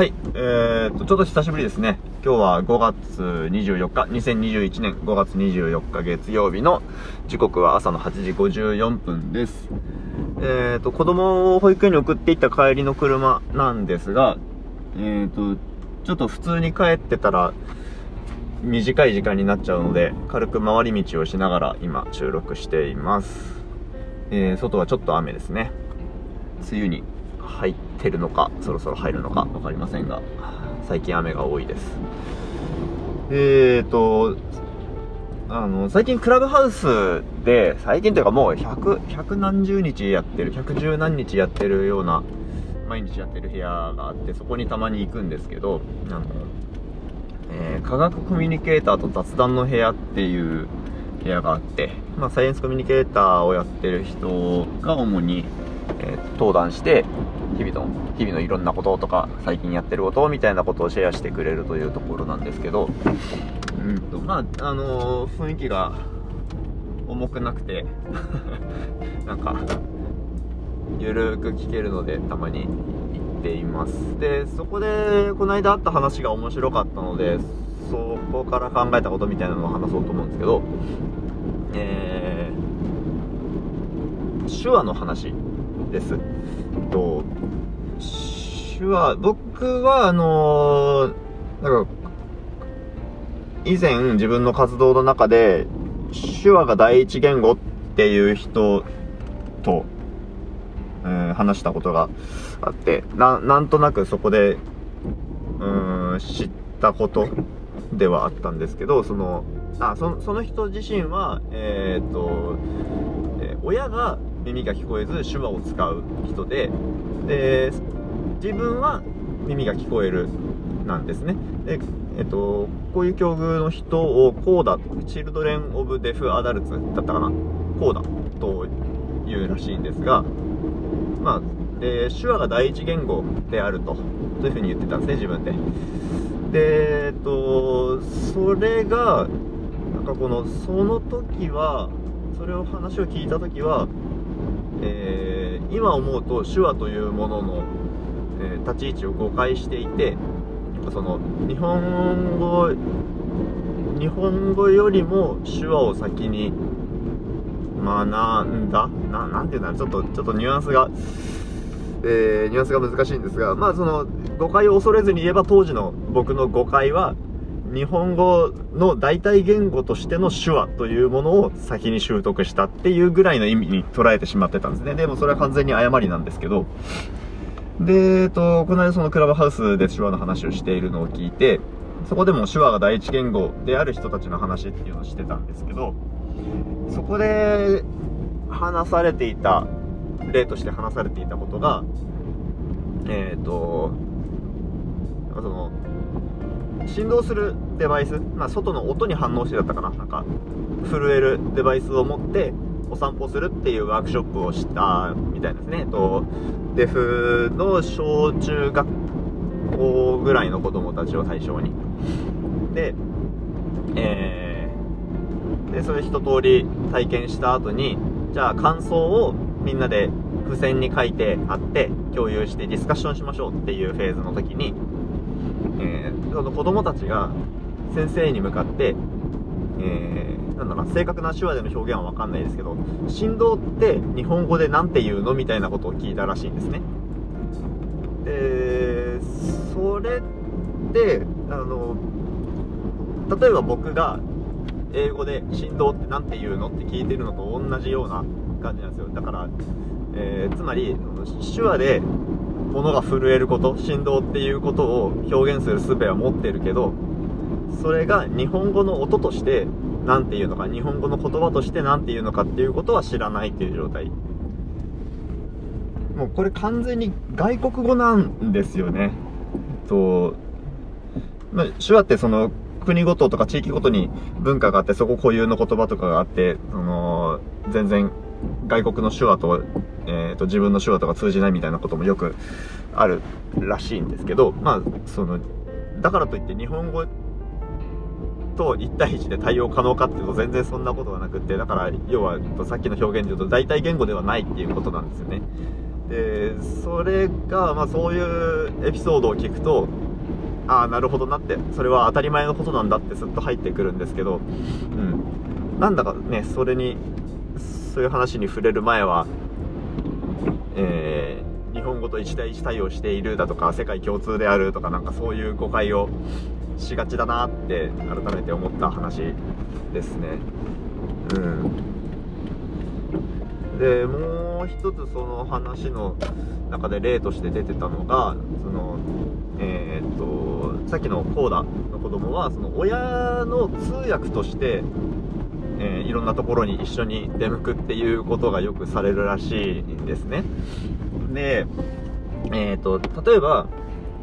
はい、ちょっと久しぶりですね。今日は5月24日、2021年5月24日月曜日の時刻は朝の8時54分です。子供を保育園に送っていった帰りの車なんですが、ちょっと普通に帰ってたら短い時間になっちゃうので、軽く回り道をしながら今収録しています。外はちょっと雨ですね。梅雨に入ってるのかそろそろ入るのか分かりませんが、最近雨が多いです。最近クラブハウスでというかもう100何十日やってる110何日やってるような毎日やってる部屋があって、そこにたまに行くんですけど、科学コミュニケーターと雑談の部屋っていう部屋があって、サイエンスコミュニケーターをやってる人が主に登壇して日々のいろんなこととか最近やってることみたいなことをシェアしてくれるというところなんですけど、雰囲気が重くなくてなんかゆるく聞けるのでたまに行っています。でそこでこの間あった話が面白かったので、そこから考えたことみたいなのを話そうと思うんですけど、手話の話です。手話、僕はなんか以前自分の活動の中で手話が第一言語っていう人と、話したことがあって、なんとなくそこで知ったことではあったんですけど、その人自身は親が耳が聞こえず手話を使う人で、自分は耳が聞こえるなんですね。で、こういう境遇の人をチルドレン・オブ・デフ・アダルツだったかな、というらしいんですが、手話が第一言語であると、そういうふうに言ってたんですね、自分で。で、それがなんかそれを話を聞いた時は、今思うと手話というものの、立ち位置を誤解していて、日本語よりも手話を先に学んだなんていうんだろう、ちょっとニュアンスが難しいんですが、その誤解を恐れずに言えば、当時の僕の誤解は日本語の代替言語としての手話というものを先に習得したっていうぐらいの意味に捉えてしまってたんですね。でもそれは完全に誤りなんですけど、この間そのクラブハウスで手話の話をしているのを聞いて、そこでも手話が第一言語である人たちの話っていうのをしてたんですけど、そこで例として話されていたことが、振動するデバイス、外の音に反応してだったかな、震えるデバイスを持ってお散歩するっていうワークショップをしたみたいですね。デフの小中学校ぐらいの子どもたちを対象に。でそれ一通り体験した後に、じゃあ感想をみんなで付箋に書いて貼って共有してディスカッションしましょうっていうフェーズの時に、子供たちが先生に向かって、正確な手話での表現は分かんないですけど、振動って日本語でなんて言うのみたいなことを聞いたらしいんですね。でそれって例えば僕が英語で振動ってなんて言うのって聞いてるのと同じような感じなんですよ。だから、つまり手話で物が震えること、振動っていうことを表現する術は持ってるけど、それが日本語の音として何て言うのか、日本語の言葉として何て言うのかっていうことは知らないっていう状態。もうこれ完全に外国語なんですよね。手話って国ごととか地域ごとに文化があって、そこ固有の言葉とかがあって、全然外国の手話と、自分の手話とか通じないみたいなこともよくあるらしいんですけど、だからといって日本語と1対1で対応可能かっていうと全然そんなことはなくって、だから要はさっきの表現で言うと代替言語ではないっていうことなんですよね。それが、そういうエピソードを聞くと、ああなるほどなって、それは当たり前のことなんだってすっと入ってくるんですけど、なんだかね、そういう話に触れる前は、日本語と1対1対応しているだとか世界共通であるとか、そういう誤解をしがちだなって改めて思った話ですね。でもう一つその話の中で例として出てたのが、そのさっきのコーダの子供はその親の通訳として、いろんなところに一緒に出向くっていうことがよくされるらしいんですね。で、例えば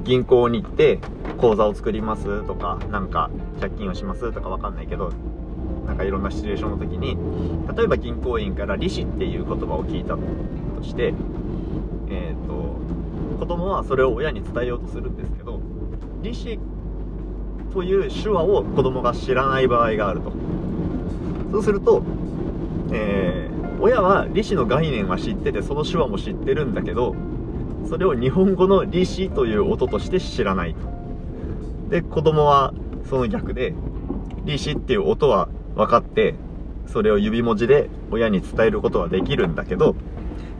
銀行に行って口座を作りますとか、借金をしますとかわかんないけど、いろんなシチュエーションの時に、例えば銀行員から利子っていう言葉を聞いたとして、子供はそれを親に伝えようとするんですけど、利子という手話を子供が知らない場合があると。そうすると、親は利子の概念は知ってて、その手話も知ってるんだけど、それを日本語の利子という音として知らないと。で、子供はその逆で、利子っていう音は分かって、それを指文字で親に伝えることはできるんだけど、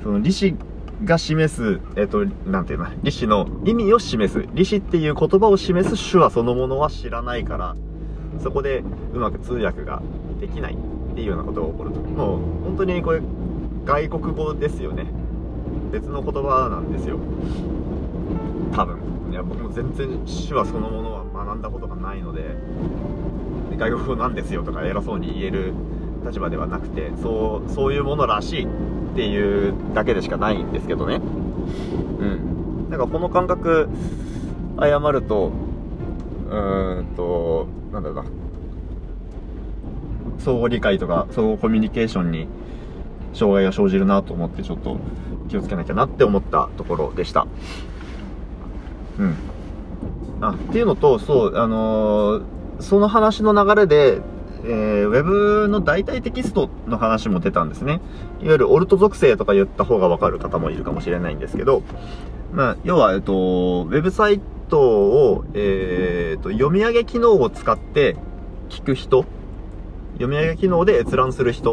その利子が示す、利子の意味を示す、利子っていう言葉を示す手話そのものは知らないから、そこでうまく通訳ができないっていうようなことが起こると。もう本当にこれ外国語ですよね。別の言葉なんですよ、多分。いや、僕も全然手話そのものは学んだことがないので、外国語なんですよとか偉そうに言える立場ではなくて、そういうものらしいっていうだけでしかないんですけどね。だからこの感覚誤ると、なんだろうな、相互理解とか相互コミュニケーションに障害が生じるなと思って、ちょっと気をつけなきゃなって思ったところでした。っていうのと、その話の流れで、ウェブの代替テキストの話も出たんですね。いわゆるオルト属性とか言った方が分かる方もいるかもしれないんですけど、要は、ウェブサイトを、読み上げ機能を使って聞く人、読み上げ機能で閲覧する人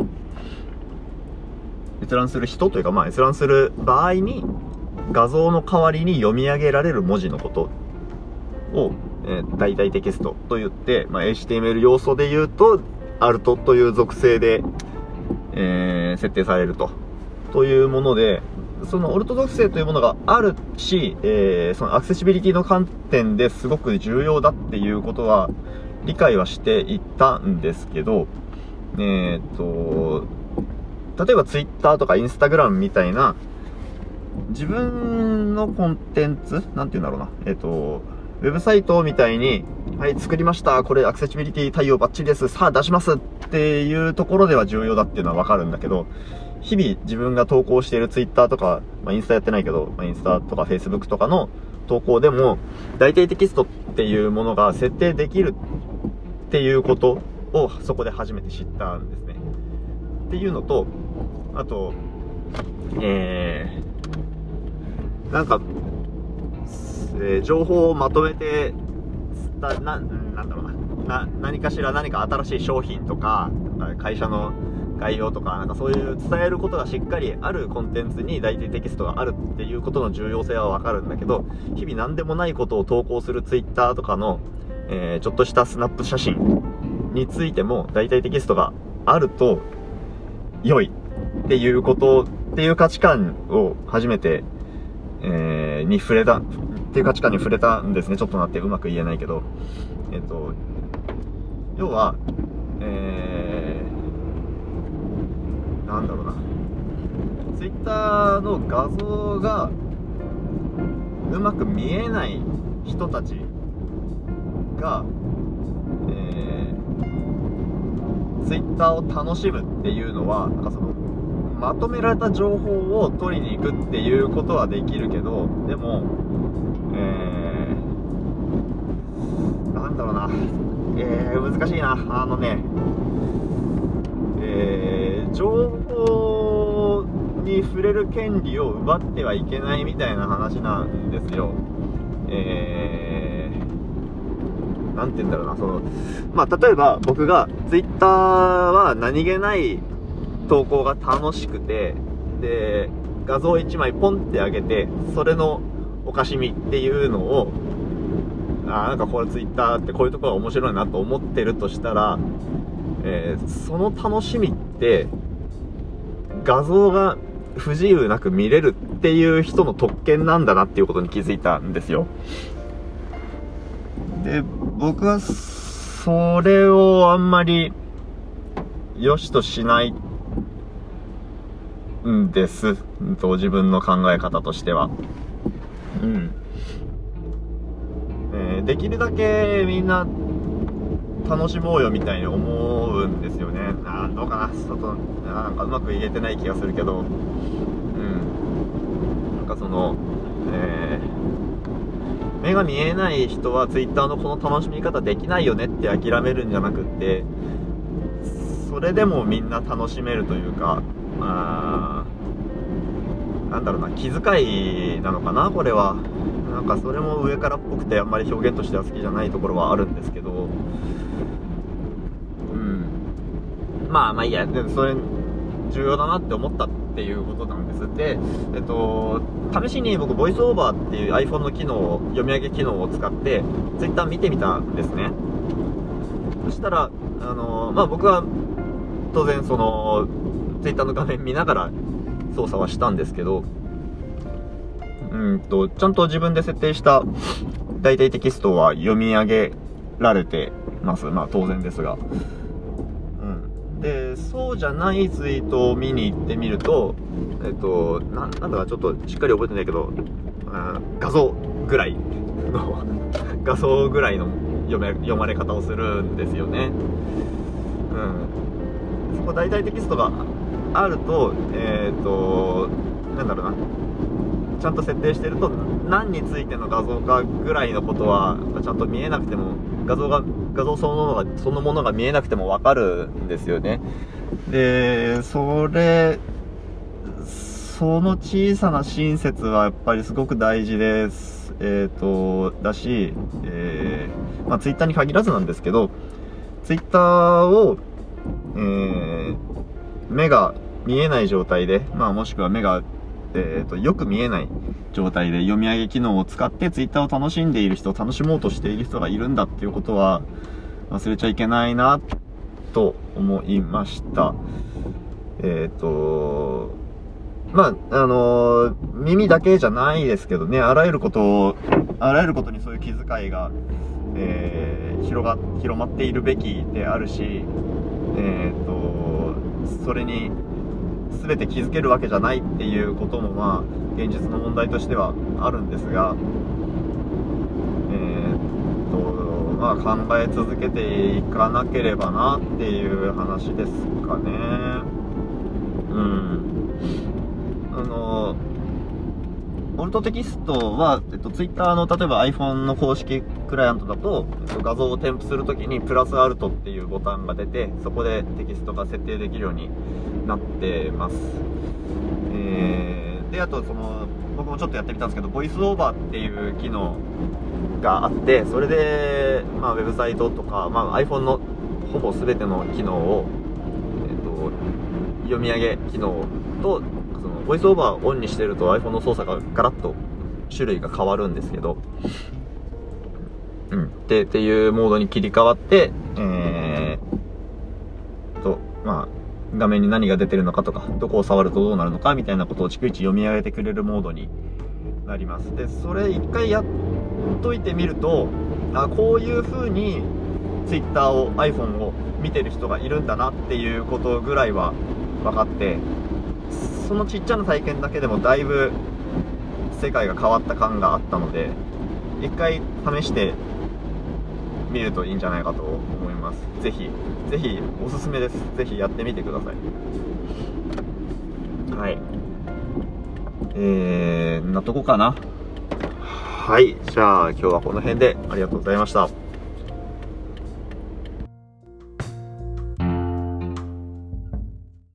というか、閲覧する場合に画像の代わりに読み上げられる文字のことを代替テキストと言って、HTML 要素で言うと、ALT という属性で、設定されるというもので、その ALT 属性というものがあるし、そのアクセシビリティの観点ですごく重要だっていうことは理解はしていったんですけど、例えば Twitter とか Instagram みたいな、自分のコンテンツ、ウェブサイトみたいに、はい、作りました。これアクセシビリティ対応バッチリです。さあ出しますっていうところでは重要だっていうのはわかるんだけど、日々自分が投稿している Twitter とか、インスタやってないけど、インスタとか Facebook とかの投稿でも、代替テキストっていうものが設定できるっていうことをそこで初めて知ったんですね。っていうのと、あと、情報をまとめて何かしら新しい商品とか会社の概要とか、そういう伝えることがしっかりあるコンテンツに代替テキストがあるっていうことの重要性はわかるんだけど、日々何でもないことを投稿する Twitter とかの、ちょっとしたスナップ写真についても代替テキストがあると良いっていうことっていう価値観を初めて価値観に触れたんですね。ちょっと待って、うまく言えないけど、要は、ツイッターの画像がうまく見えない人たちが、ツイッターを楽しむっていうのは、まとめられた情報を取りに行くっていうことはできるけど、でも、難しいな。情報に触れる権利を奪ってはいけないみたいな話なんですよ。なんて言うんだろうな、その、まあ、例えば僕が Twitter は何気ない投稿が楽しくて、で、画像1枚ポンって上げて、それのおかしみっていうのを、なんかこれ Twitter ってこういうところが面白いなと思ってるとしたら、その楽しみって、画像が不自由なく見れるっていう人の特権なんだなっていうことに気づいたんですよ。で、僕はそれをあんまり良しとしないんです。自分の考え方としては。できるだけみんな楽しもうよみたいに思うんですよね。どうかな、ちょっとなんかうまく言えてない気がするけど、なんかその、目が見えない人は Twitter のこの楽しみ方できないよねって諦めるんじゃなくって、それでもみんな楽しめるというか、なんだろうな、気遣いなのかなこれは。なんかそれも上からっぽくてあんまり表現としては好きじゃないところはあるんですけど、まあいいや、でもそれ重要だなって思ったっていうことなんです。で、試しに僕ボイスオーバーっていう iPhone の機能、読み上げ機能を使って Twitter 見てみたんですね。そしたら、僕は当然その Twitter の画面見ながら操作はしたんですけど、ちゃんと自分で設定した大体テキストは読み上げられてます。まあ当然ですが。で、そうじゃないツイートを見に行ってみると、なんだかちょっとしっかり覚えてないけど、画像ぐらいの画像ぐらいの読まれ方をするんですよね。そこ大体テキストがあると、なんだろうな、ちゃんと設定してると何についての画像かぐらいのことはちゃんと見えなくても、画像そのものが見えなくても分かるんですよね。で、その小さな親切はやっぱりすごく大事です。だし、ツイッターに限らずなんですけど、ツイッターを、目が見えない状態で、もしくは目がよく見えない状態で読み上げ機能を使ってツイッターを楽しんでいる人、楽しもうとしている人がいるんだっていうことは忘れちゃいけないなと思いました。耳だけじゃないですけどね、あらゆることにそういう気遣いが、広まっているべきであるし、それに全て気づけるわけじゃないっていうことも現実の問題としてはあるんですが、考え続けていかなければなっていう話ですかね。オルトテキストは、Twitter の例えば iPhone の公式クライアントだと、画像を添付するときにプラスアルトっていうボタンが出て、そこでテキストが設定できるようになってます。で、あと僕もちょっとやってみたんですけど、ボイスオーバーっていう機能があって、それで、ウェブサイトとか、iPhone のほぼ全ての機能を、読み上げ機能と、ボイスオーバーをオンにしてると iPhone の操作がガラッと種類が変わるんですけど、っていうモードに切り替わって、画面に何が出てるのかとか、どこを触るとどうなるのかみたいなことを逐一読み上げてくれるモードになります。で、それ一回やっといてみると、こういう風に Twitter を、iPhone を見てる人がいるんだなっていうことぐらいは分かって、そのちっちゃな体験だけでもだいぶ世界が変わった感があったので、一回試してみるといいんじゃないかと思います。ぜひおすすめです。ぜひやってみてください。なとこかな。じゃあ今日はこの辺でありがとうございました。